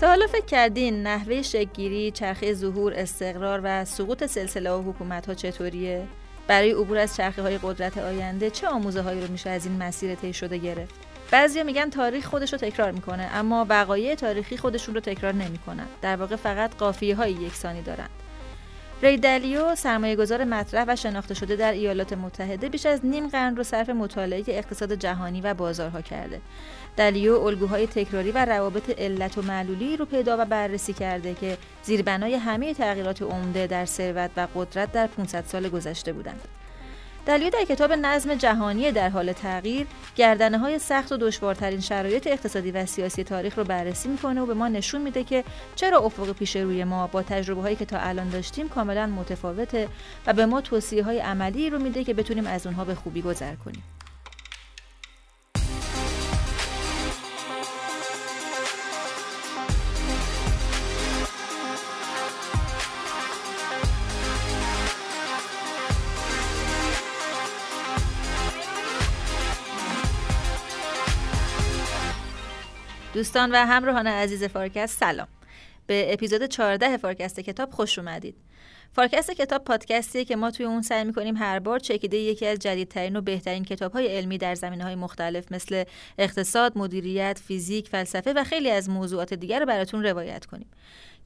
تا حالا فکر کردین نحوه شکل‌گیری، چرخه ظهور، استقرار و سقوط سلسله و حکومت‌ها چطوریه؟ برای عبور از چرخه‌های قدرت آینده چه آموزه‌هایی رو میشه از این مسیر طی شده گرفت؟ بعضیا میگن تاریخ خودش رو تکرار میکنه، اما وقایع تاریخی خودشون رو تکرار نمیکنن. در واقع فقط قافیه‌های یکسانی دارن. ری دالیو، سرمایه‌گذار مطرح و شناخته شده در ایالات متحده، بیش از نیم قرن رو صرف مطالعه اقتصاد جهانی و بازارها کرده. دالیو الگوهای تکراری و روابط علت و معلولی رو پیدا و بررسی کرده که زیربنای همه تغییرات عمده در ثروت و قدرت در 500 سال گذشته بودند. دالیو در کتاب نظم جهانی در حال تغییر، گردنه‌های سخت و دشوارترین شرایط اقتصادی و سیاسی تاریخ رو بررسی می‌کنه و به ما نشون میده که چرا افق پیش روی ما با تجربه‌هایی که تا الان داشتیم کاملاً متفاوته و به ما توصیه‌های عملی رو میده که بتونیم از اونها به خوبی گذر کنیم. دوستان و همراهان عزیز فارکست، سلام. به اپیزود 14 فارکست کتاب خوش اومدید. فارکست کتاب پادکستیه که ما توی اون سعی می‌کنیم هر بار چکیده یکی از جدیدترین و بهترین کتاب‌های علمی در زمینه‌های مختلف مثل اقتصاد، مدیریت، فیزیک، فلسفه و خیلی از موضوعات دیگر رو براتون روایت کنیم.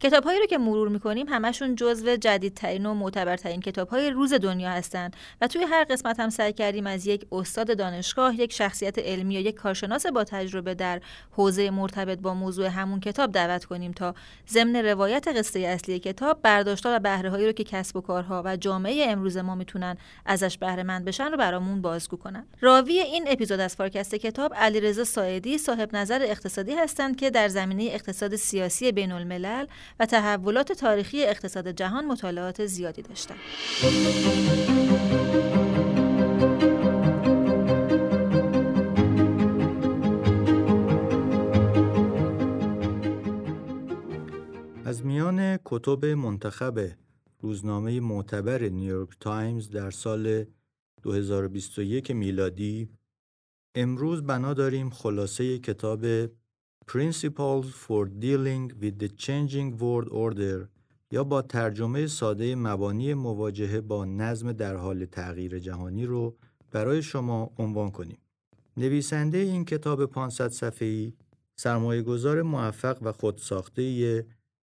کتاب‌هایی رو که مرور می‌کنیم همشون جزو جدیدترین و معتبرترین کتاب‌های روز دنیا هستن و توی هر قسمت هم سعی کردیم از یک استاد دانشگاه، یک شخصیت علمی یا یک کارشناس با تجربه در حوزه مرتبط با موضوع همون کتاب دعوت کنیم تا ضمن روایت قصه اصلی کتاب برداشت‌ها و بهره‌هایی رو که کسب و کارها و جامعه امروز ما میتونن ازش بهره مند بشن رو برامون بازگو کنن. راوی این اپیزود از فارکست کتاب، علیرضا ساعدی، صاحب نظر اقتصادی هستند که در زمینه اقتصاد سیاسی بین‌الملل و تحولات تاریخی اقتصاد جهان مطالعات زیادی داشتند. از میان کتب منتخب روزنامه معتبر نیویورک تایمز در سال 2021 میلادی، امروز بنا داریم خلاصه کتاب Principles for Dealing with the Changing World Order یا با ترجمه ساده مبانی مواجهه با نظم در حال تغییر جهانی رو برای شما عنوان کنیم. نویسنده این کتاب 500 صفحه‌ای، سرمایه‌گذار موفق و خودساخته‌ای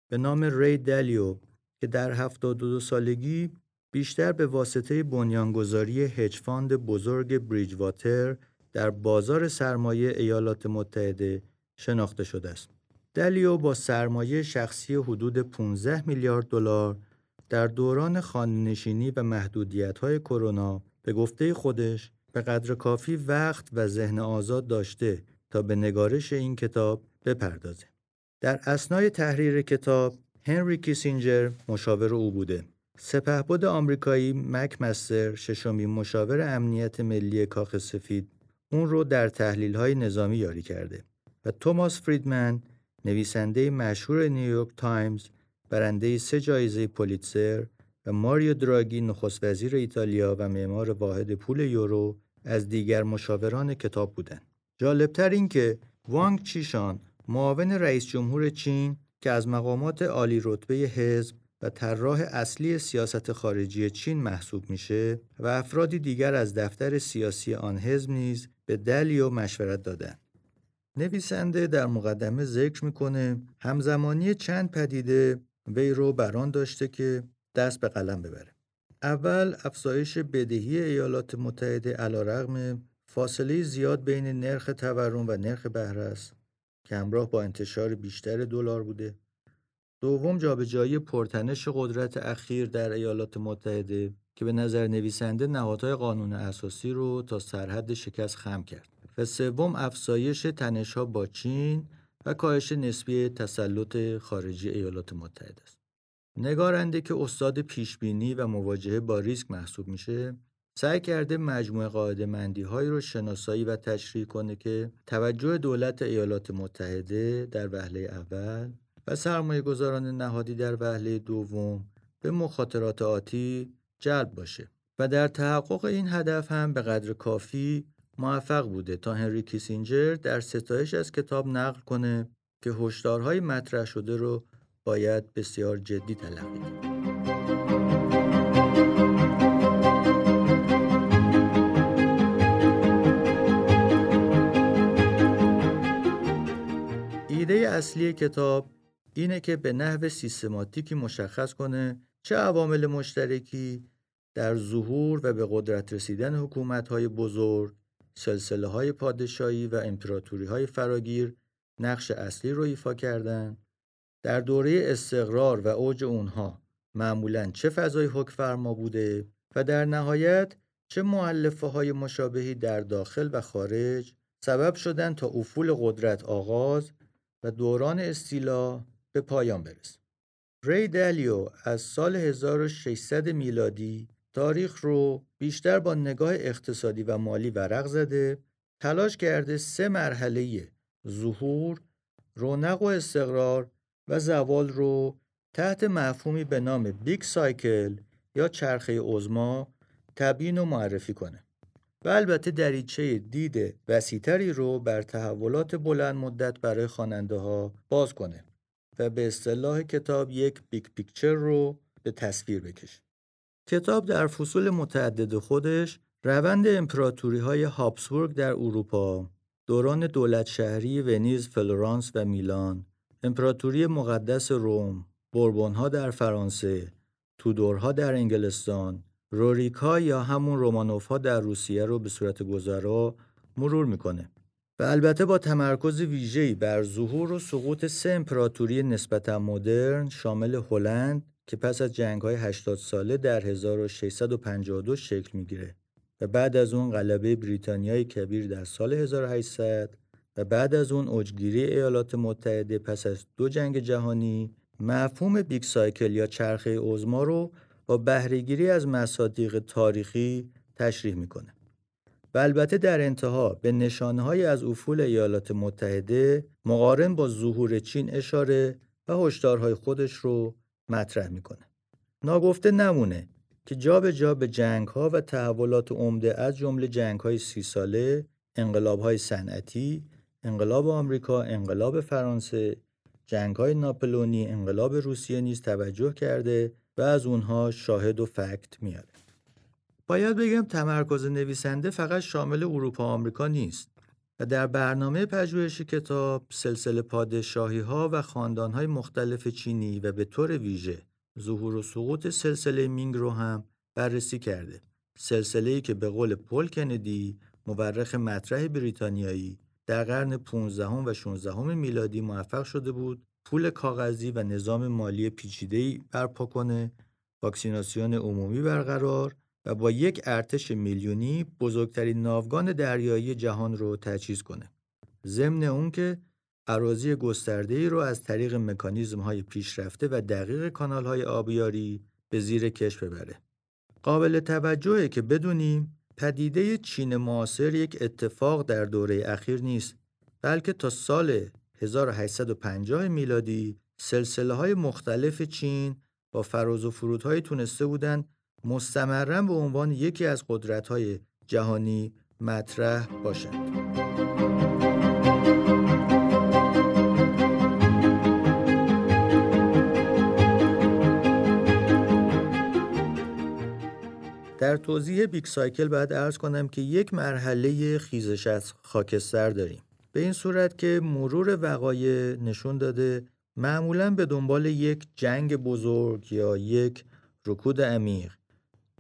به نام ری دالیو که در 72 سالگی بیشتر به واسطه بنیانگذاری هج فاند بزرگ بریجواتر در بازار سرمایه ایالات متحده شناخته شده است. دالیو با سرمایه شخصی حدود 15 میلیارد دلار در دوران خانه‌نشینی و محدودیت‌های کرونا به گفته خودش به قدر کافی وقت و ذهن آزاد داشته تا به نگارش این کتاب بپردازه. در اثنای تحریر کتاب، هنری کیسینجر مشاور او بوده. سپهبد آمریکایی مک مستر، ششمین مشاور امنیت ملی کاخ سفید، اون رو در تحلیل‌های نظامی یاری کرده و توماس فریدمن، نویسنده مشهور نیویورک تایمز، برنده 3 جایزه پولیتزر، و ماریو دراگی، نخست وزیر ایتالیا و معمار واحد پول یورو، از دیگر مشاوران کتاب بودند. جالب‌تر این که وانگ چیشان، معاون رئیس جمهور چین که از مقامات عالی رتبه حزب و طراح اصلی سیاست خارجی چین محسوب میشه، و افرادی دیگر از دفتر سیاسی آن حزب نیز به دالیو مشورت دادند. نویسنده در مقدمه ذکر میکنه همزمانی چند پدیده وی رو بران داشته که دست به قلم ببره. اول، افزایش بدهی ایالات متحده علیرغم فاصله زیاد بین نرخ تورم و نرخ بهره است که همراه با انتشار بیشتر دلار بوده. دوم، جابجایی پرتنش قدرت اخیر در ایالات متحده که به نظر نویسنده نهادهای قانون اساسی رو تا سرحد شکست خم کرد. و سوم، افزایش تنش‌ها با چین و کاهش نسبی تسلط خارجی ایالات متحده است. نگارنده که استاد پیشبینی و مواجهه با ریسک محسوب میشه، سعی کرده مجموعه قاعده‌مندی‌هایی رو شناسایی و تشریح کنه که توجه دولت ایالات متحده در وهله اول و سرمایه‌گذاران نهادی در وهله دوم به مخاطرات آتی جلب باشه و در تحقق این هدف هم به قدر کافی موفق بوده تا هنری کیسینجر در ستایش از کتاب نقل کنه که هشدارهای مطرح شده رو باید بسیار جدی تلقی کنیم. ایده اصلی کتاب اینه که به نحو سیستماتیکی مشخص کنه چه عوامل مشترکی در ظهور و به قدرت رسیدن حکومت‌های بزرگ، سلسله‌های پادشاهی و امپراتوری‌های فراگیر نقش اصلی رو ایفا کردن، در دوره استقرار و اوج اونها معمولاً چه فضای حکمفرما بوده و در نهایت چه مؤلفه‌های مشابهی در داخل و خارج سبب شدن تا افول قدرت آغاز و دوران استیلا به پایان برسه. ری دالیو از سال 1600 میلادی تاریخ رو بیشتر با نگاه اقتصادی و مالی ورق زده، تلاش کرده سه مرحله ظهور، رونق و استقرار و زوال رو تحت مفهومی به نام بیگ سایکل یا چرخه عظما تبیین و معرفی کنه و البته دریچه دید وسیع‌تری رو بر تحولات بلند مدت برای خواننده ها باز کنه و به اصطلاح کتاب یک بیگ پیکچر رو به تصویر بکشه. کتاب در فصول متعدد خودش روند امپراتوری‌های هابسبورگ در اروپا، دوران دولت شهری ونیز، فلورانس و میلان، امپراتوری مقدس روم، بوربون‌ها در فرانسه، تودورها در انگلستان، روریکا یا همون رومانوف‌ها در روسیه رو به صورت گذرا مرور می‌کنه و البته با تمرکز ویژه‌ای بر ظهور و سقوط سه امپراتوری نسبتاً مدرن شامل هلند که پس از جنگ‌های 80 ساله در 1652 شکل می‌گیره و بعد از اون غلبه بریتانیای کبیر در سال 1800 و بعد از اون اوجگیری ایالات متحده پس از دو جنگ جهانی، مفهوم بیگ سایکل یا چرخه عظما رو با بهره‌گیری از مصادیق تاریخی تشریح می‌کنه. و البته در انتها به نشانه‌های از افول ایالات متحده مقارن با ظهور چین اشاره و هشدارهای خودش رو مطرح می‌کنه. ناگفته نمونه که جا به جا به جنگ‌ها و تحولات عمده از جمله جنگ‌های 30 ساله، انقلاب‌های صنعتی، انقلاب آمریکا، انقلاب فرانسه، جنگ‌های ناپلئونی، انقلاب روسیه نیز توجه کرده و از اونها شاهد و فکت میاره. باید بگم تمرکز نویسنده فقط شامل اروپا و آمریکا نیست و در برنامه پژوهشی کتاب سلسله پادشاهی‌ها و خاندان‌های مختلف چینی و به طور ویژه ظهور و سقوط سلسله مینگ رو هم بررسی کرده. سلسله‌ای که به قول پل کندی، مورخ مطرح بریتانیایی، در قرن 15 و 16 میلادی موفق شده بود پول کاغذی و نظام مالی پیچیده‌ای برپا کنه، واکسیناسیون عمومی برقرار و با یک ارتش میلیونی بزرگترین ناوگان دریایی جهان رو تجهیز کنه. ضمن اون که اراضی گسترده‌ای رو از طریق مکانیزم‌های پیشرفته و دقیق کانال‌های آبیاری به زیر کشف ببره. قابل توجهه که بدونیم پدیده چین معاصر یک اتفاق در دوره اخیر نیست، بلکه تا سال 1850 میلادی سلسله‌های مختلف چین با فراز و فرودهای تونسته بودند مستمراً به عنوان یکی از قدرت‌های جهانی مطرح باشند. در توضیح بیگ سایکل باید عرض کنم که یک مرحله خیزش از خاکستر داریم، به این صورت که مرور وقایع نشون داده معمولاً به دنبال یک جنگ بزرگ یا یک رکود عمیق،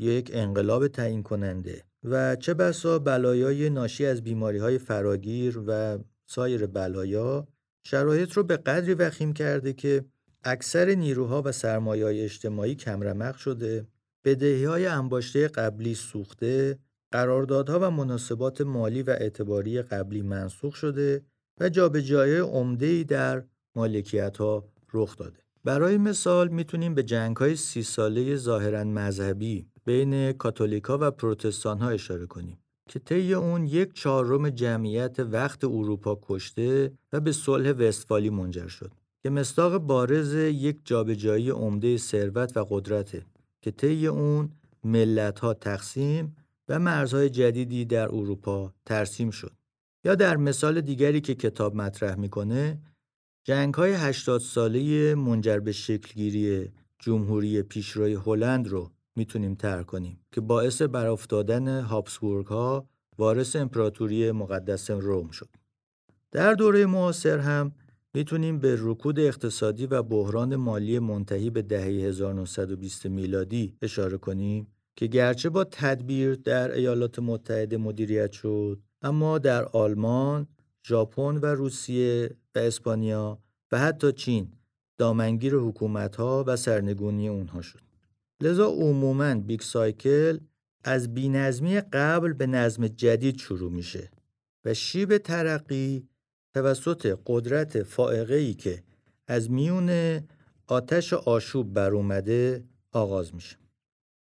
یک انقلاب تعیین کننده و چه بسا بلایای ناشی از بیماری‌های فراگیر و سایر بلایا شرایط رو به قدری وخیم کرده که اکثر نیروها و سرمایه‌های اجتماعی کمرمق شده، بدهی‌های انباشته قبلی سوخته، قراردادها و مناسبات مالی و اعتباری قبلی منسوخ شده و جابجایی عمده‌ای در مالکیت‌ها رخ داده. برای مثال میتونیم به جنگ‌های 30 ساله ظاهراً مذهبی بین کاتولیک‌ها و پروتستان‌ها اشاره کنیم که طی اون 1/4 جمعیت وقت اروپا کشته و به صلح وستفالی منجر شد که مصداق بارز یک جابجایی عمده ثروت و قدرته که طی اون ملت‌ها تقسیم و مرزهای جدیدی در اروپا ترسیم شد. یا در مثال دیگری که کتاب مطرح می‌کنه، جنگ‌های 80 ساله منجر به شکلگیری جمهوری پیشروی هلند رو میتونیم تر کنیم که باعث برافتادن هابسبورگ‌ها وارث امپراتوری مقدس روم شد. در دوره معاصر هم میتونیم به رکود اقتصادی و بحران مالی منتهی به دهه 1920 میلادی اشاره کنیم که گرچه با تدبیر در ایالات متحده مدیریت شد، اما در آلمان، ژاپن و روسیه و اسپانیا و حتی چین دامنگیر حکومت‌ها و سرنگونی اونها شد. لذا عموماً بیگ سایکل از بی‌نظمی قبل به نظم جدید شروع میشه و شیب ترقی توسط قدرت فائقه‌ای که از میون آتش آشوب بر اومده آغاز میشه.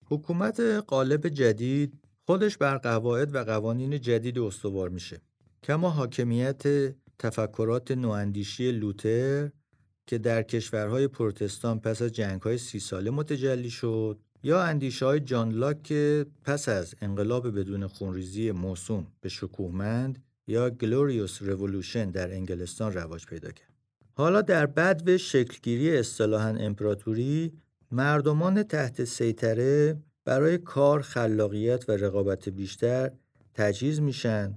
حکومت قالب جدید خودش بر قواعد و قوانین جدید استوار میشه، کما حاکمیت تفکرات نواندیشی لوتر که در کشورهای پروتستان پس از جنگ‌های 30 ساله متجلی شد، یا اندیشه‌های جان لاک که پس از انقلاب بدون خونریزی موسوم به شکوهمند یا گلوریوس رولوشن در انگلستان رواج پیدا کرد. حالا در بدو شکلگیری اصطلاحاً امپراتوری، مردمان تحت سیطره برای کار، خلاقیت و رقابت بیشتر تجهیز میشن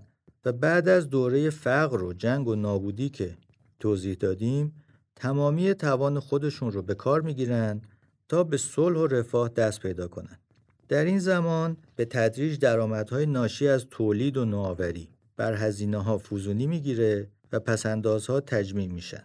و بعد از دوره فقر و جنگ و نابودی که توضیح دادیم، تمامی توان خودشون رو به کار میگیرن تا به صلح و رفاه دست پیدا کنن. در این زمان به تدریج درآمدهای ناشی از تولید و نوآوری بر هزینه‌ها فزونی میگیره و پس‌اندازها تجمیع میشن.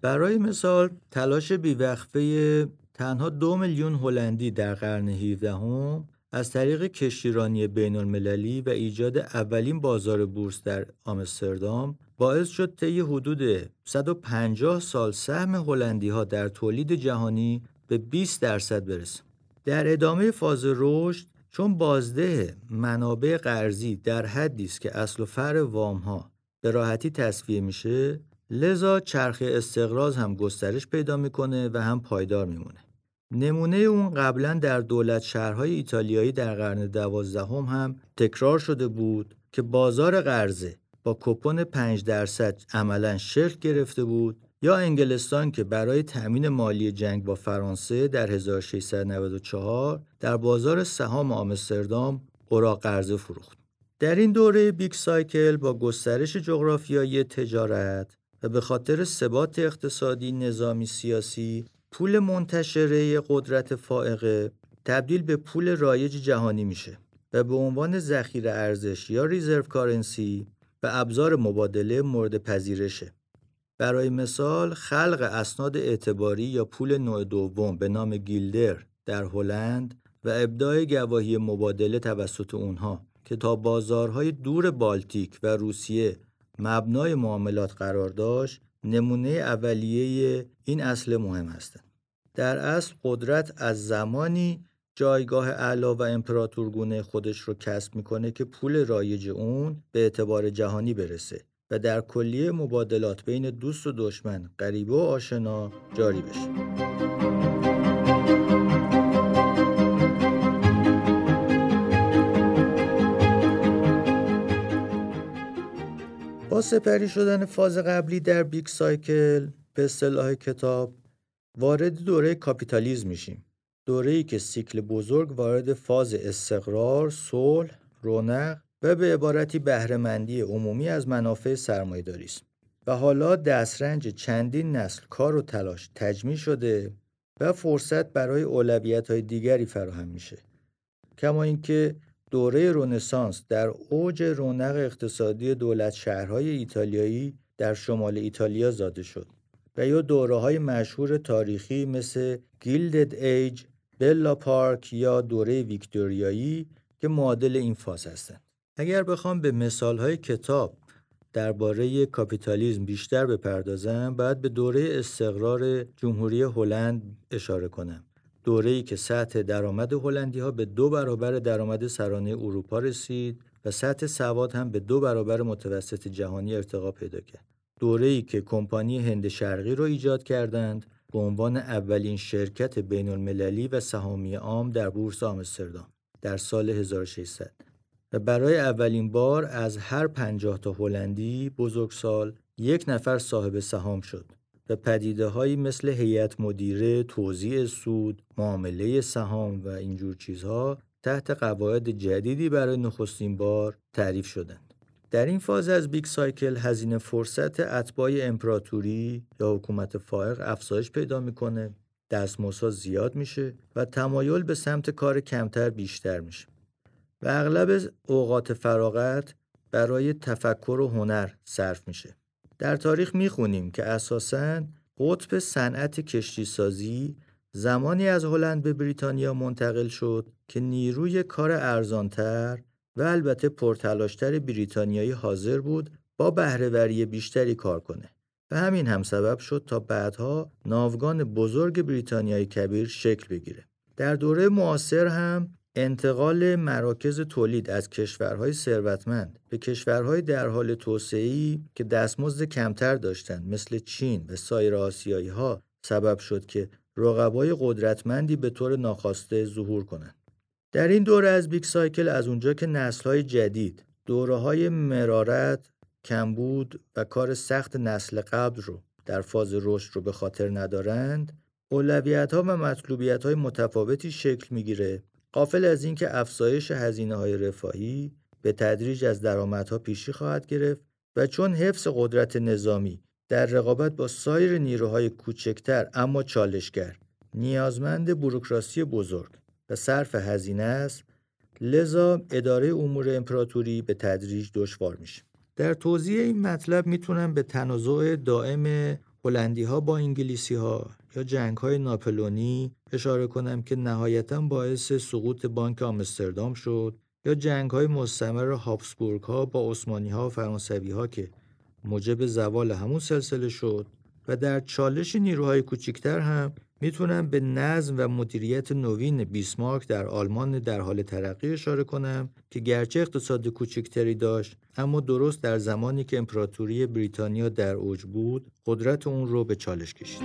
برای مثال تلاش بیوقفه تنها 2 میلیون هلندی در قرن 17 از طریق کشتیرانی بین‌المللی و ایجاد اولین بازار بورس در آمستردام باعث شد طی حدود 150 سال سهم هلندی‌ها در تولید جهانی به 20% برسه. در ادامه فاز رشد، چون بازده منابع قرضی در حدی است که اصل و فرع وام‌ها به راحتی تسویه میشه، لذا چرخه استقراض هم گسترش پیدا میکنه و هم پایدار میمونه. نمونه اون قبلا در دولت شهرهای ایتالیایی در قرن 12 هم تکرار شده بود که بازار قرضه با کوپن 5% عملا شکل گرفته بود، یا انگلستان که برای تأمین مالی جنگ با فرانسه در 1694 در بازار سهام آمستردام اوراق قرضه فروخت. در این دوره بیگ سایکل با گسترش جغرافیایی تجارت و به خاطر ثبات اقتصادی نظامی سیاسی، پول منتشره قدرت فائقه تبدیل به پول رایج جهانی میشه و به عنوان ذخیره ارزش یا ریزرو کارنسی به ابزار مبادله مورد پذیرشه. برای مثال خلق اسناد اعتباری یا پول نوع دوم به نام گیلدر در هلند و ابداع گواهی مبادله توسط اونها که تا بازارهای دور بالتیک و روسیه مبنای معاملات قرار داشت، نمونه اولیه این اصل مهم هستند. در اصل قدرت از زمانی جایگاه اعلی و امپراتورگونه خودش رو کسب میکنه که پول رایج اون به اعتبار جهانی برسه و در کلیه مبادلات بین دوست و دشمن، غریبه و آشنا جاری بشه. با سپری شدن فاز قبلی در بیگ سایکل به اصطلاح کتاب وارد دوره کاپیتالیسم میشیم، دوره‌ای که سیکل بزرگ وارد فاز استقرار، صلح، رونق و به عبارتی بهره‌مندی عمومی از منافع سرمایه‌داری است و حالا دسترنج چندین نسل کار و تلاش تجمیع شده و فرصت برای اولویت‌های دیگری فراهم میشه، کما اینکه دوره رنسانس در اوج رونق اقتصادی دولت شهرهای ایتالیایی در شمال ایتالیا زاده شد و یا دوره‌های مشهور تاریخی مثل گیلدد ایج، بلا پارک یا دوره ویکتوریایی که معادل این فاز هستند. اگر بخوام به مثال‌های کتاب درباره کاپیتالیسم بیشتر بپردازم، باید به دوره استقرار جمهوری هلند اشاره کنم. دوره‌ای که سطح درآمد هلندی‌ها به 2 برابر درآمد سرانه اروپا رسید و سطح سواد هم به 2 برابر متوسط جهانی ارتقا پیدا کرد. دوره‌ای که کمپانی هند شرقی را ایجاد کردند به عنوان اولین شرکت بین‌المللی و سهامی عام در بورس آمستردام در سال 1600 و برای اولین بار از هر 50 تا هلندی بزرگسال 1 نفر صاحب سهام شد و پدیده‌هایی مثل هیئت مدیره، توزیع سود، معامله سهام و اینجور چیزها تحت قواعد جدیدی برای نخستین بار تعریف شدند. در این فاز از بیگ سایکل هزینه فرصت اتباع امپراتوری یا حکومت فائق افزایش پیدا میکنه، دستمزدها زیاد میشه و تمایل به سمت کار کمتر بیشتر میشه و اغلب اوقات فراغت برای تفکر و هنر صرف میشه. در تاریخ میخونیم که اساساً قطب صنعت کشتیسازی زمانی از هلند به بریتانیا منتقل شد که نیروی کار ارزانتر و البته پرتلاشتر بریتانیایی حاضر بود با بهره‌وری بیشتری کار کنه و همین هم سبب شد تا بعدها ناوگان بزرگ بریتانیای کبیر شکل بگیره. در دوره معاصر هم انتقال مراکز تولید از کشورهای ثروتمند به کشورهای در حال توسعه‌ای که دستمزد کمتر داشتند مثل چین و سایر آسیایی‌ها سبب شد که رقبای قدرتمندی به طور ناخواسته ظهور کنند. در این دوره از بیگ سایکل از اونجا که نسل‌های جدید دوره‌های مرارت، کمبود و کار سخت نسل قبل رو در فاز رشد رو به خاطر ندارند، اولویت‌ها و مطلوبیت‌های متفاوتی شکل می‌گیره، غافل از اینکه افزایش هزینه‌های رفاهی به تدریج از درآمدها پیشی خواهد گرفت و چون حفظ قدرت نظامی در رقابت با سایر نیروهای کوچکتر اما چالشگر نیازمند بوروکراسی بزرگ و صرف هزینه است، لذا اداره امور امپراتوری به تدریج دشوار میشه. در توضیح این مطلب میتونم به تنازع دائم هلندی‌ها با انگلیسی‌ها یا جنگ‌های ناپلئونی اشاره کنم که نهایتاً باعث سقوط بانک آمستردام شد، یا جنگ‌های مستمر هابسبورگ‌ها با عثمانی‌ها و فرانسوی‌ها که موجب زوال همون سلسله شد. و در چالش نیروهای کوچکتر هم میتونم به نظم و مدیریت نوین بیسمارک در آلمان در حال ترقی اشاره کنم که گرچه اقتصاد کوچکتری داشت اما درست در زمانی که امپراتوری بریتانیا در اوج بود قدرت اون رو به چالش کشید.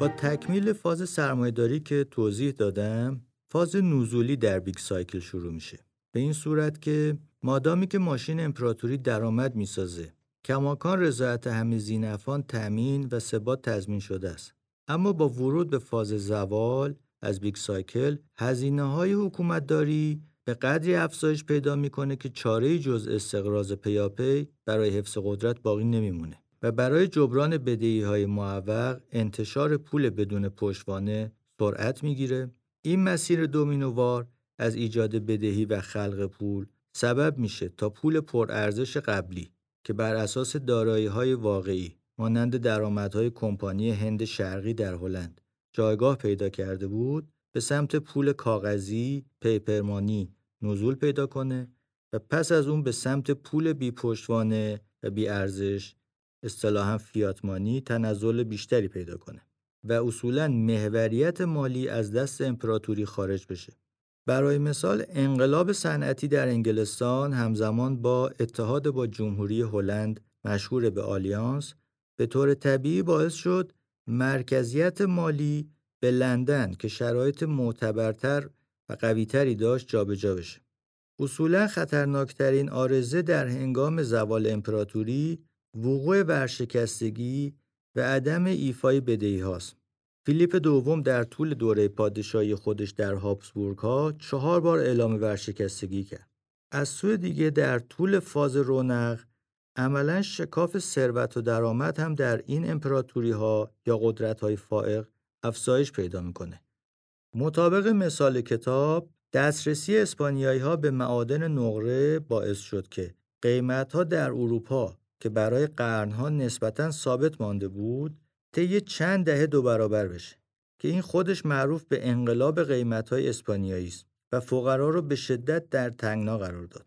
با تکمیل فاز سرمایه‌داری که توضیح دادم، فاز نزولی در بیگ سایکل شروع میشه. به این صورت که مادامی که ماشین امپراتوری درآمد میسازه، کماکان رضایت همه زینفان تامین و ثبات تضمین شده است. اما با ورود به فاز زوال از بیگ سایکل، هزینه‌های حکومتداری به قدری افزایش پیدا میکنه که چاره‌ای جز استقراض پیاپی برای حفظ قدرت باقی نمیمونه و برای جبران بدهی‌های معوق، انتشار پول بدون پشتوانه سرعت میگیره. این مسیر دومینووار از ایجاد بدهی و خلق پول سبب میشه تا پول پرارزش قبلی که بر اساس دارایی‌های واقعی مانند درآمدهای کمپانی هند شرقی در هلند جایگاه پیدا کرده بود به سمت پول کاغذی پیپرمانی نزول پیدا کنه و پس از اون به سمت پول بی پشتوانه و بی ارزش اصطلاحاً فیاتمانی تنزل بیشتری پیدا کنه و اصولاً محوریت مالی از دست امپراتوری خارج بشه. برای مثال انقلاب صنعتی در انگلستان همزمان با اتحاد با جمهوری هلند مشهور به آلیانس به طور طبیعی باعث شد مرکزیت مالی به لندن که شرایط معتبرتر و قویتری داشت جابجا بشه. اصولا خطرناکترین آرزه در هنگام زوال امپراتوری وقوع ورشکستگی و عدم ایفای بدهی هاست. فیلیپ دوم در طول دوره پادشاهی خودش در هابسبورگ‌ها 4 بار اعلام ورشکستگی کرد. از سوی دیگه در طول فاز رونق عملاً شکاف ثروت و درآمد هم در این امپراتوری‌ها یا قدرت‌های فائق افزایش پیدا می‌کنه. مطابق مثال کتاب، دسترسی اسپانیایی‌ها به معادن نقره باعث شد که قیمت‌ها در اروپا که برای قرن‌ها نسبتاً ثابت مانده بود طی چند دهه 2 برابر بشه که این خودش معروف به انقلاب قیمت‌های اسپانیایی است و فقرا رو به شدت در تنگنا قرار داد.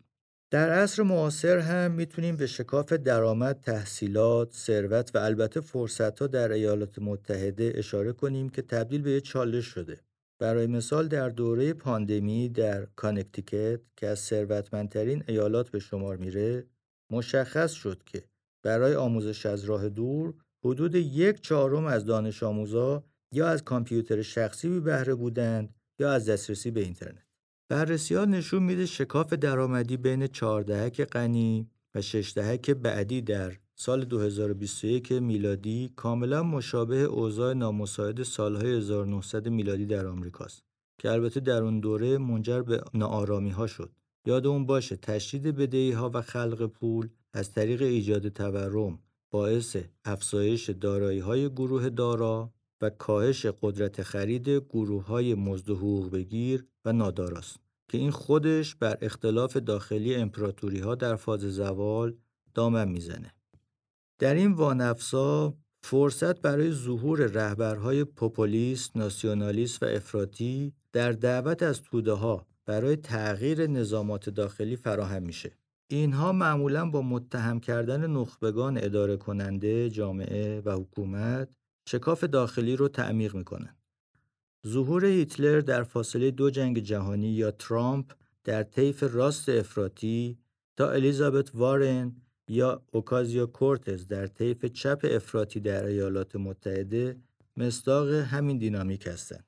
در عصر معاصر هم میتونیم به شکاف درآمد، تحصیلات، ثروت و البته فرصت‌ها در ایالات متحده اشاره کنیم که تبدیل به یک چالش شده. برای مثال در دوره پاندمی در کانکتیکت که از ثروتمندترین ایالات به شمار میره، مشخص شد که برای آموزش از راه دور حدود 1/4 از دانش آموزا یا از کامپیوتر شخصی بهره بودند یا از دسترسی به اینترنت. بررسی‌ها نشون میده شکاف درآمدی بین 14 دهه غنی و 6 دهه بعدی در سال 2021 میلادی کاملا مشابه اوضاع نامساعد سالهای 1900 میلادی در آمریکاست که البته در اون دوره منجر به ناآرامی‌ها شد. یادمون باشه تشدید بدهی‌ها و خلق پول از طریق ایجاد تورم باعث افزایش دارایی‌های گروه دارا و کاهش قدرت خرید گروه‌های مزد حقوق بگیر و ناداراست که این خودش بر اختلاف داخلی امپراتوری‌ها در فاز زوال دامن میزنه. در این وانفسا فرصت برای ظهور رهبرهای پوپولیست، ناسیونالیست و افراطی در دعوت از توده‌ها برای تغییر نظامات داخلی فراهم میشه. اینها معمولاً با متهم کردن نخبگان اداره کننده، جامعه و حکومت شکاف داخلی رو تعمیق میکنن. ظهور هیتلر در فاصله 2 جنگ جهانی یا ترامپ در طیف راست افراطی تا الیزابت وارن یا اوکازیو کورتز در طیف چپ افراطی در ایالات متحده مصداق همین دینامیک هستند.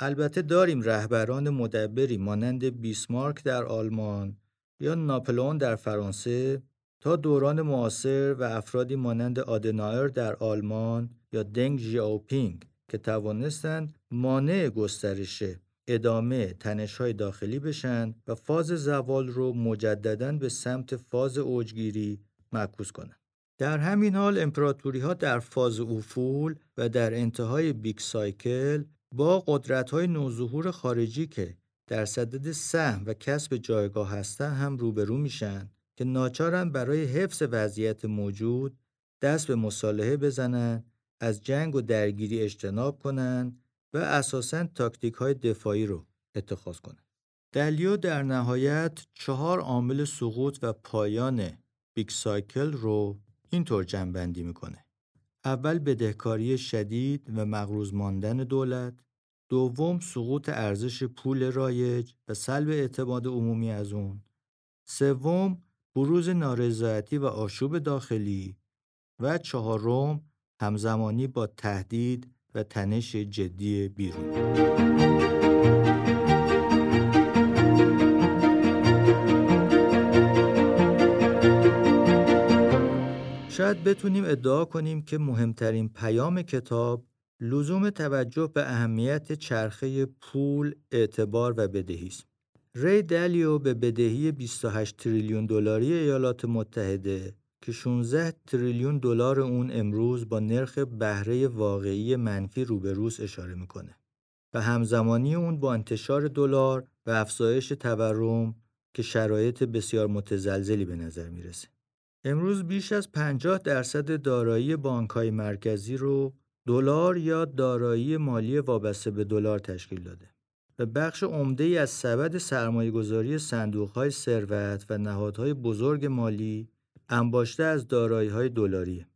البته داریم رهبران مدبری مانند بیسمارک در آلمان یا ناپلئون در فرانسه تا دوران معاصر و افرادی مانند آدناور در آلمان یا دنگ ژیائوپینگ که توانستند مانع گسترش ادامه تنش‌های داخلی بشن و فاز زوال رو مجدداً به سمت فاز اوجگیری معکوس کنن. در همین حال امپراتوری‌ها در فاز افول و در انتهای بیگ سایکل با قدرت‌های نوظهور خارجی که در صدد سهم و کسب جایگاه هستن هم روبرو میشن که ناچارن برای حفظ وضعیت موجود دست به مصالحه بزنن، از جنگ و درگیری اجتناب کنن و اساساً تاکتیک‌های دفاعی رو اتخاذ کنند. دلیو در نهایت 4 عامل سقوط و پایان بیگ سایکل رو اینطور جمع‌بندی می‌کنه. اول بدهکاری شدید و مغروز ماندن دولت، دوم سقوط ارزش پول رایج و سلب اعتماد عمومی از اون، سوم بروز نارضایتی و آشوب داخلی و چهارم همزمانی با تهدید و تنش جدی بیرون. شاید بتونیم ادعا کنیم که مهمترین پیام کتاب لزوم توجه به اهمیت چرخه پول، اعتبار و بدهی است. ری دالیو به بدهی 28 تریلیون دلاری ایالات متحده که 16 تریلیون دلار اون امروز با نرخ بهره واقعی منفی روبروست اشاره میکنه و همزمانی اون با انتشار دلار و افزایش تورم که شرایط بسیار متزلزلی به نظر میرسه. امروز بیش از 50% دارایی بانک‌های مرکزی رو دلار یا دارایی مالی وابسته به دلار تشکیل داده و بخش عمده‌ای از سبد سرمایه‌گذاری صندوق‌های ثروت و نهادهای بزرگ مالی انباشته از دارایی‌های دلاری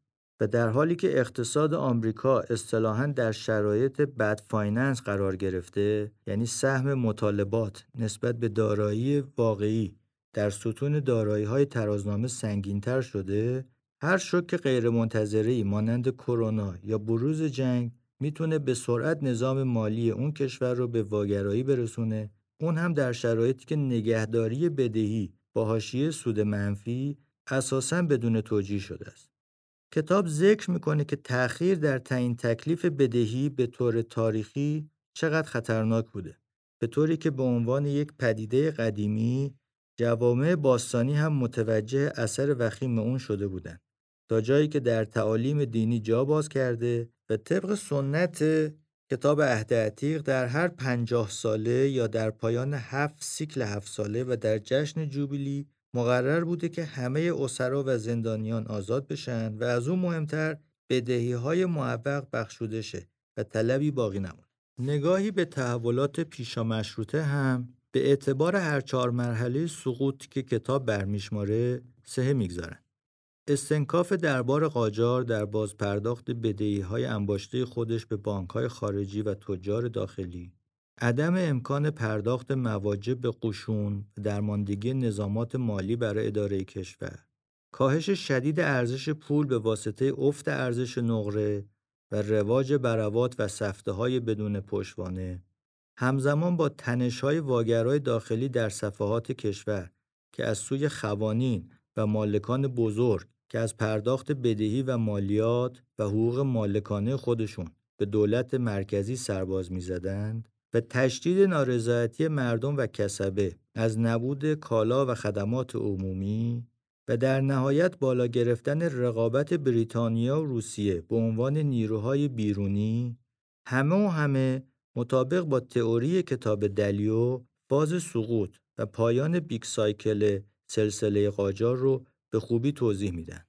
و در حالی که اقتصاد آمریکا اصطلاحاً در شرایط بد فایننس قرار گرفته، یعنی سهم مطالبات نسبت به دارایی واقعی در ستون دارایی‌های ترازنامه سنگین‌تر شده، هر شوک غیرمنتظره‌ای مانند کرونا یا بروز جنگ میتونه به سرعت نظام مالی اون کشور رو به واگرایی برسونه، اون هم در شرایطی که نگهداری بدهی با حاشیه سود منفی اساساً بدون توجیه شده است. کتاب ذکر میکنه که تأخیر در تعیین تکلیف بدهی به طور تاریخی چقدر خطرناک بوده، به طوری که به عنوان یک پدیده قدیمی جوامع باستانی هم متوجه اثر وخیم اون شده بودند، تا جایی که در تعالیم دینی جا باز کرده و طبق سنت کتاب عهد عتیق در هر 50 ساله یا در پایان 7 سیکل 7 ساله و در جشن جوبیلی مقرر بوده که همه اسرا و زندانیان آزاد بشن و از اون مهمتر بدهی‌های معوق بخشوده شه و طلبی باقی نمونه. نگاهی به تحولات پیشا مشروطه هم به اعتبار هر 4 مرحله سقوط که کتاب برمیشماره سهه میگذارن. استنکاف دربار قاجار در بازپرداخت بدهی‌های انباشته خودش به بانک‌های خارجی و تجار داخلی، عدم امکان پرداخت مواجب به قشون و درماندگی نظامات مالی برای اداره کشور، کاهش شدید ارزش پول به واسطه افت ارزش نقره و رواج بروات و سفته‌های بدون پشتوانه، همزمان با تنش‌های واگرای داخلی در صفحات کشور که از سوی خوانین و مالکان بزرگ که از پرداخت بدهی و مالیات و حقوق مالکانه خودشون به دولت مرکزی سرباز می‌زدند و تشدید نارضایتی مردم و کسبه از نبود کالا و خدمات عمومی و در نهایت بالا گرفتن رقابت بریتانیا و روسیه به عنوان نیروهای بیرونی، همه مطابق با تئوری کتاب دالیو باز سقوط و پایان بیگ سایکل سلسله قاجار رو به خوبی توضیح میدن.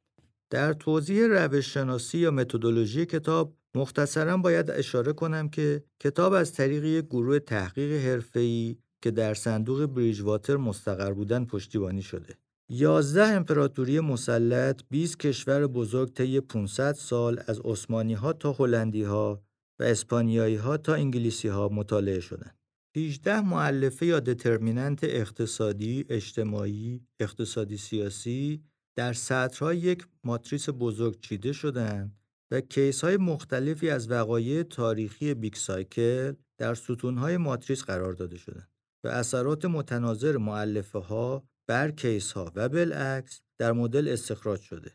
در توضیح روش‌شناسی یا متدولوژی کتاب مختصراً باید اشاره کنم که کتاب از طریق یک گروه تحقیق حرفه‌ای که در صندوق بریجواتر مستقر بودن پشتیبانی شده. 11 امپراتوری مسلط، 20 کشور بزرگ طی 500 سال از عثمانی‌ها تا هلندی‌ها و اسپانیایی‌ها تا انگلیسی‌ها مطالعه شدند. 18 مؤلفه یا دترمیننت اقتصادی، اجتماعی، اقتصادی سیاسی در سطرهای یک ماتریس بزرگ چیده شدند و کیس‌های مختلفی از وقایع تاریخی بیگ سایکل در ستون‌های ماتریس قرار داده شدند و اثرات متناظر مؤلفه‌ها بر کیس‌ها و بالعکس در مدل استخراج شده.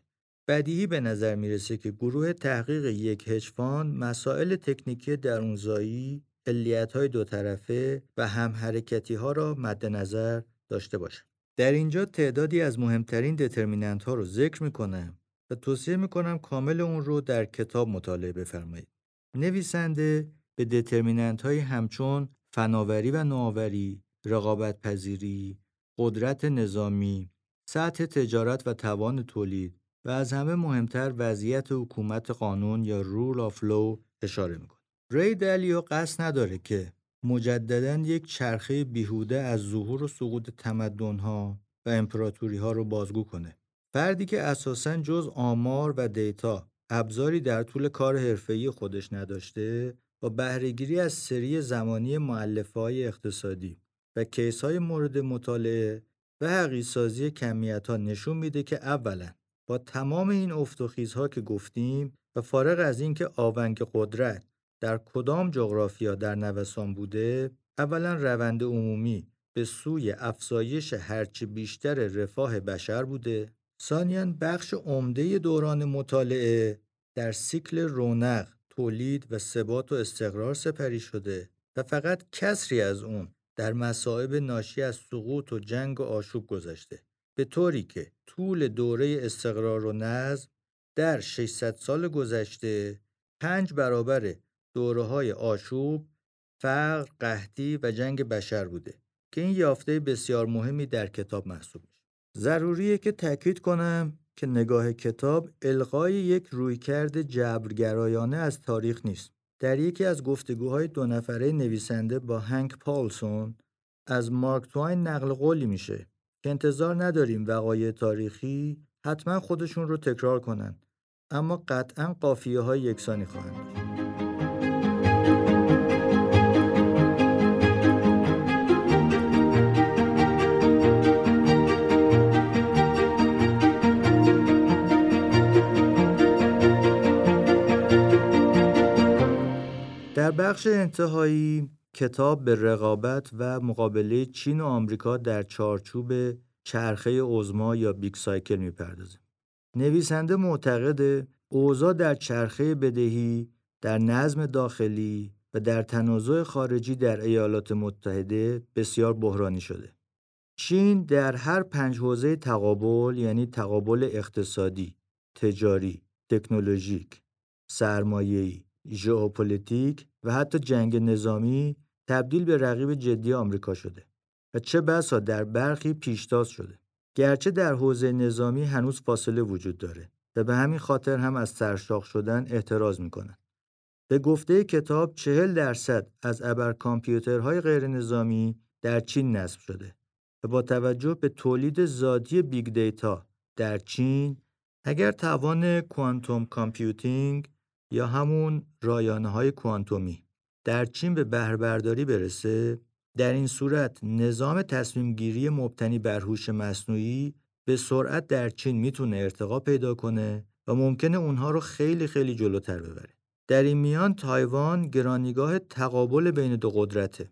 بدیهی به نظر میرسه که گروه تحقیق یک هج فاند مسائل تکنیکی درونزایی، علیت‌های دو طرفه و هم حرکتی‌ها را مد نظر داشته باشند. در اینجا تعدادی از مهمترین دترمیننت‌ها رو ذکر می‌کنم و توصیه می‌کنم کامل اون رو در کتاب مطالعه بفرمایید. نویسنده به دترمیننت‌های همچون فناوری و نوآوری، رقابت‌پذیری، قدرت نظامی، سطح تجارت و توان تولید و از همه مهمتر وضعیت حکومت قانون یا رول آف لو اشاره می‌کنه. ری دالیو قصد نداره که مجدداً یک چرخه بیهوده از ظهور و سقوط تمدن‌ها و امپراتوری‌ها رو بازگو کنه. فردی که اساساً جز آمار و دیتا ابزاری در طول کار حرفه‌ای خودش نداشته، با بهره‌گیری از سری زمانی مؤلفه‌های اقتصادی و کیس‌های مورد مطالعه و حقیقی‌سازی کمیت‌ها نشون میده که اولاً با تمام این افت و خیزها که گفتیم و فارغ از اینکه آونگ قدرت در کدام جغرافیا در نوسان بوده، اولاً روند عمومی به سوی افزایش هرچه بیشتر رفاه بشر بوده، ثانیاً بخش عمده دوران مطالعه در سیکل رونق، تولید و ثبات و استقرار سپری شده و فقط کسری از اون در مصائب ناشی از سقوط و جنگ و آشوب گذشته، به طوری که طول دوره استقرار و نظم در 600 سال گذشته 5 برابر دوره‌های آشوب، فقر، قحطی و جنگ بشر بوده که این یافته بسیار مهمی در کتاب محسوب میشه. ضروریه که تأکید کنم که نگاه کتاب الغای یک رویکرد جبرگرایانه از تاریخ نیست. در یکی از گفتگوهای 2 نفره نویسنده با هنک پالسون از مارک تواین نقل قولی میشه که انتظار نداریم وقایع تاریخی حتما خودشون رو تکرار کنن، اما قطعاً قافیه‌های یکسانی خواهند داشت. در بخش انتهایی کتاب به رقابت و مقابله چین و آمریکا در چارچوب چرخه عظما یا بیگ سایکل می‌پردازه. نویسنده معتقده اوضاع در چرخه بدهی، در نظم داخلی و در تنازع خارجی در ایالات متحده بسیار بحرانی شده. چین در هر 5 حوزه تقابل، یعنی تقابل اقتصادی، تجاری، تکنولوژیک، سرمایه‌ای، ژئوپلیتیک و حتی جنگ نظامی تبدیل به رقیب جدی آمریکا شده و چه بسا در برخی پیشتاز شده. گرچه در حوزه نظامی هنوز فاصله وجود داره و به همین خاطر هم از سرشاخ شدن اعتراض میکنن. به گفته کتاب 40% از ابرکامپیوترهای غیر نظامی در چین نصب شده و با توجه به تولید ذاتی بیگ دیتا در چین، اگر توان کوانتوم کامپیوتینگ یا همون رایانه‌های کوانتومی در چین به بهره برداری برسه، در این صورت نظام تصمیم گیری مبتنی بر هوش مصنوعی به سرعت در چین میتونه ارتقا پیدا کنه و ممکنه اونها رو خیلی خیلی جلوتر ببره. در این میان تایوان گرانیگاه تقابل بین دو قدرته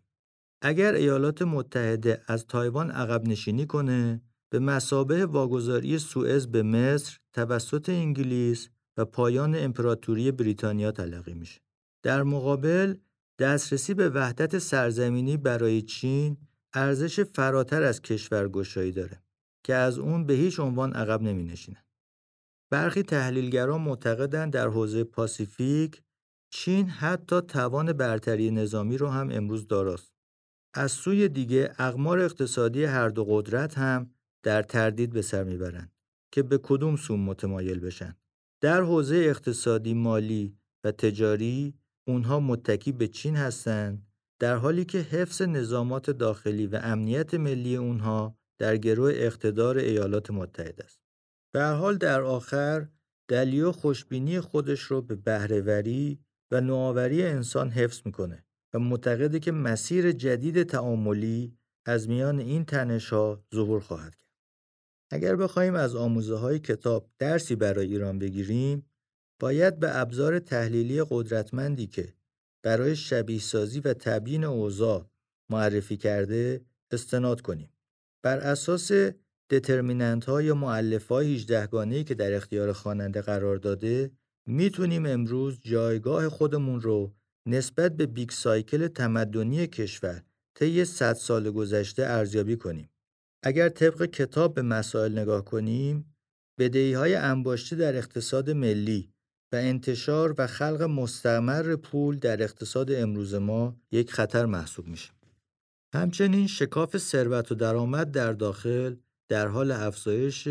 اگر ایالات متحده از تایوان عقب نشینی کنه، به مثابه واگذاری سوئز به مصر توسط انگلیس و پایان امپراتوری بریتانیا تلقی میشه. در مقابل، دسترسی به وحدت سرزمینی برای چین ارزش فراتر از کشورگشایی داره که از اون به هیچ عنوان عقب نمی‌نشینه. برخی تحلیلگران معتقدند در حوزه پاسیفیک چین حتی توان برتری نظامی رو هم امروز داراست. از سوی دیگه اقمار اقتصادی هر دو قدرت هم در تردید به سر میبرند که به کدوم سو متمایل بشن. در حوزه اقتصادی، مالی و تجاری اونها متکی به چین هستند، در حالی که حفظ نظامات داخلی و امنیت ملی اونها در گروه اقتدار ایالات متحده است. به هر حال در آخر دلیو خوشبینی خودش رو به بهره‌وری و نوآوری انسان حفظ میکنه و معتقده که مسیر جدید تعاملی از میان این تنش‌ها ظهور خواهد کرد. اگر بخوایم از آموزه‌های کتاب درسی برای ایران بگیریم، باید به ابزار تحلیلی قدرتمندی که برای شبیه‌سازی و تبیین اوضاع معرفی کرده استناد کنیم. بر اساس دترمیننت‌ها یا مؤلفه‌های 18گانه‌ای که در اختیار خواننده قرار داده، میتونیم امروز جایگاه خودمون رو نسبت به بیگ سایکل تمدنی کشور طی 100 سال گذشته ارزیابی کنیم. اگر طبق کتاب به مسائل نگاه کنیم، بدهی‌های انباشته در اقتصاد ملی و انتشار و خلق مستمر پول در اقتصاد امروز ما یک خطر محسوب میشه. همچنین شکاف ثروت و درآمد در داخل در حال افزایش،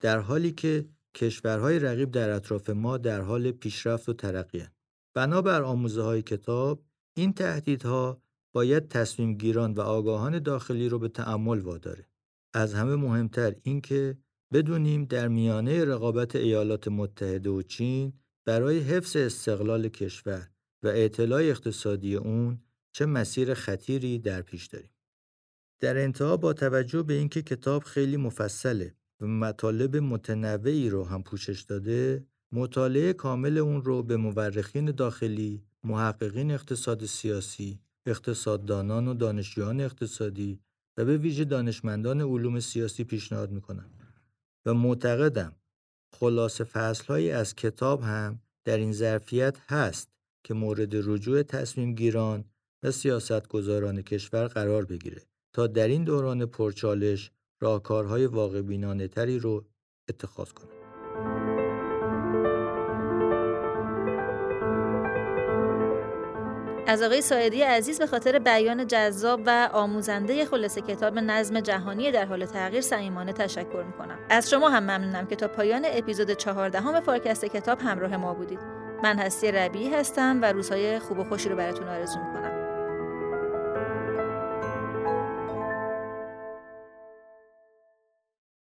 در حالی که کشورهای رقیب در اطراف ما در حال پیشرفت و ترقی هستند. بنابر آموزه‌های کتاب، این تهدیدها باید تصمیم گیران و آگاهان داخلی رو به تأمل واداره. از همه مهمتر این که بدونیم در میانه رقابت ایالات متحده و چین برای حفظ استقلال کشور و اعتلای اقتصادی اون چه مسیر خطیری در پیش داریم. در انتها، با توجه به اینکه کتاب خیلی مفصله و مطالب متنوعی رو هم پوشش داده، مطالعه کامل اون رو به مورخین داخلی، محققین اقتصاد سیاسی، اقتصاددانان و دانشجویان اقتصادی و به ویژه دانشمندان علوم سیاسی پیشنهاد میکنم و معتقدم خلاصه فصلهایی از کتاب هم در این ظرفیت هست که مورد رجوع تصمیم گیران و سیاستگزاران کشور قرار بگیره تا در این دوران پرچالش راهکارهای واقع بینانه تری رو اتخاذ کنه. از آقای ساعدی عزیز به خاطر بیان جذاب و آموزنده خلاصه کتاب نظم جهانی در حال تغییر صمیمانه تشکر می‌کنم. از شما هم ممنونم که تا پایان اپیزود 14 فورکست کتاب همراه ما بودید. من هستی ربیعی هستم و روزهای خوب و خوشی رو براتون آرزو می‌کنم.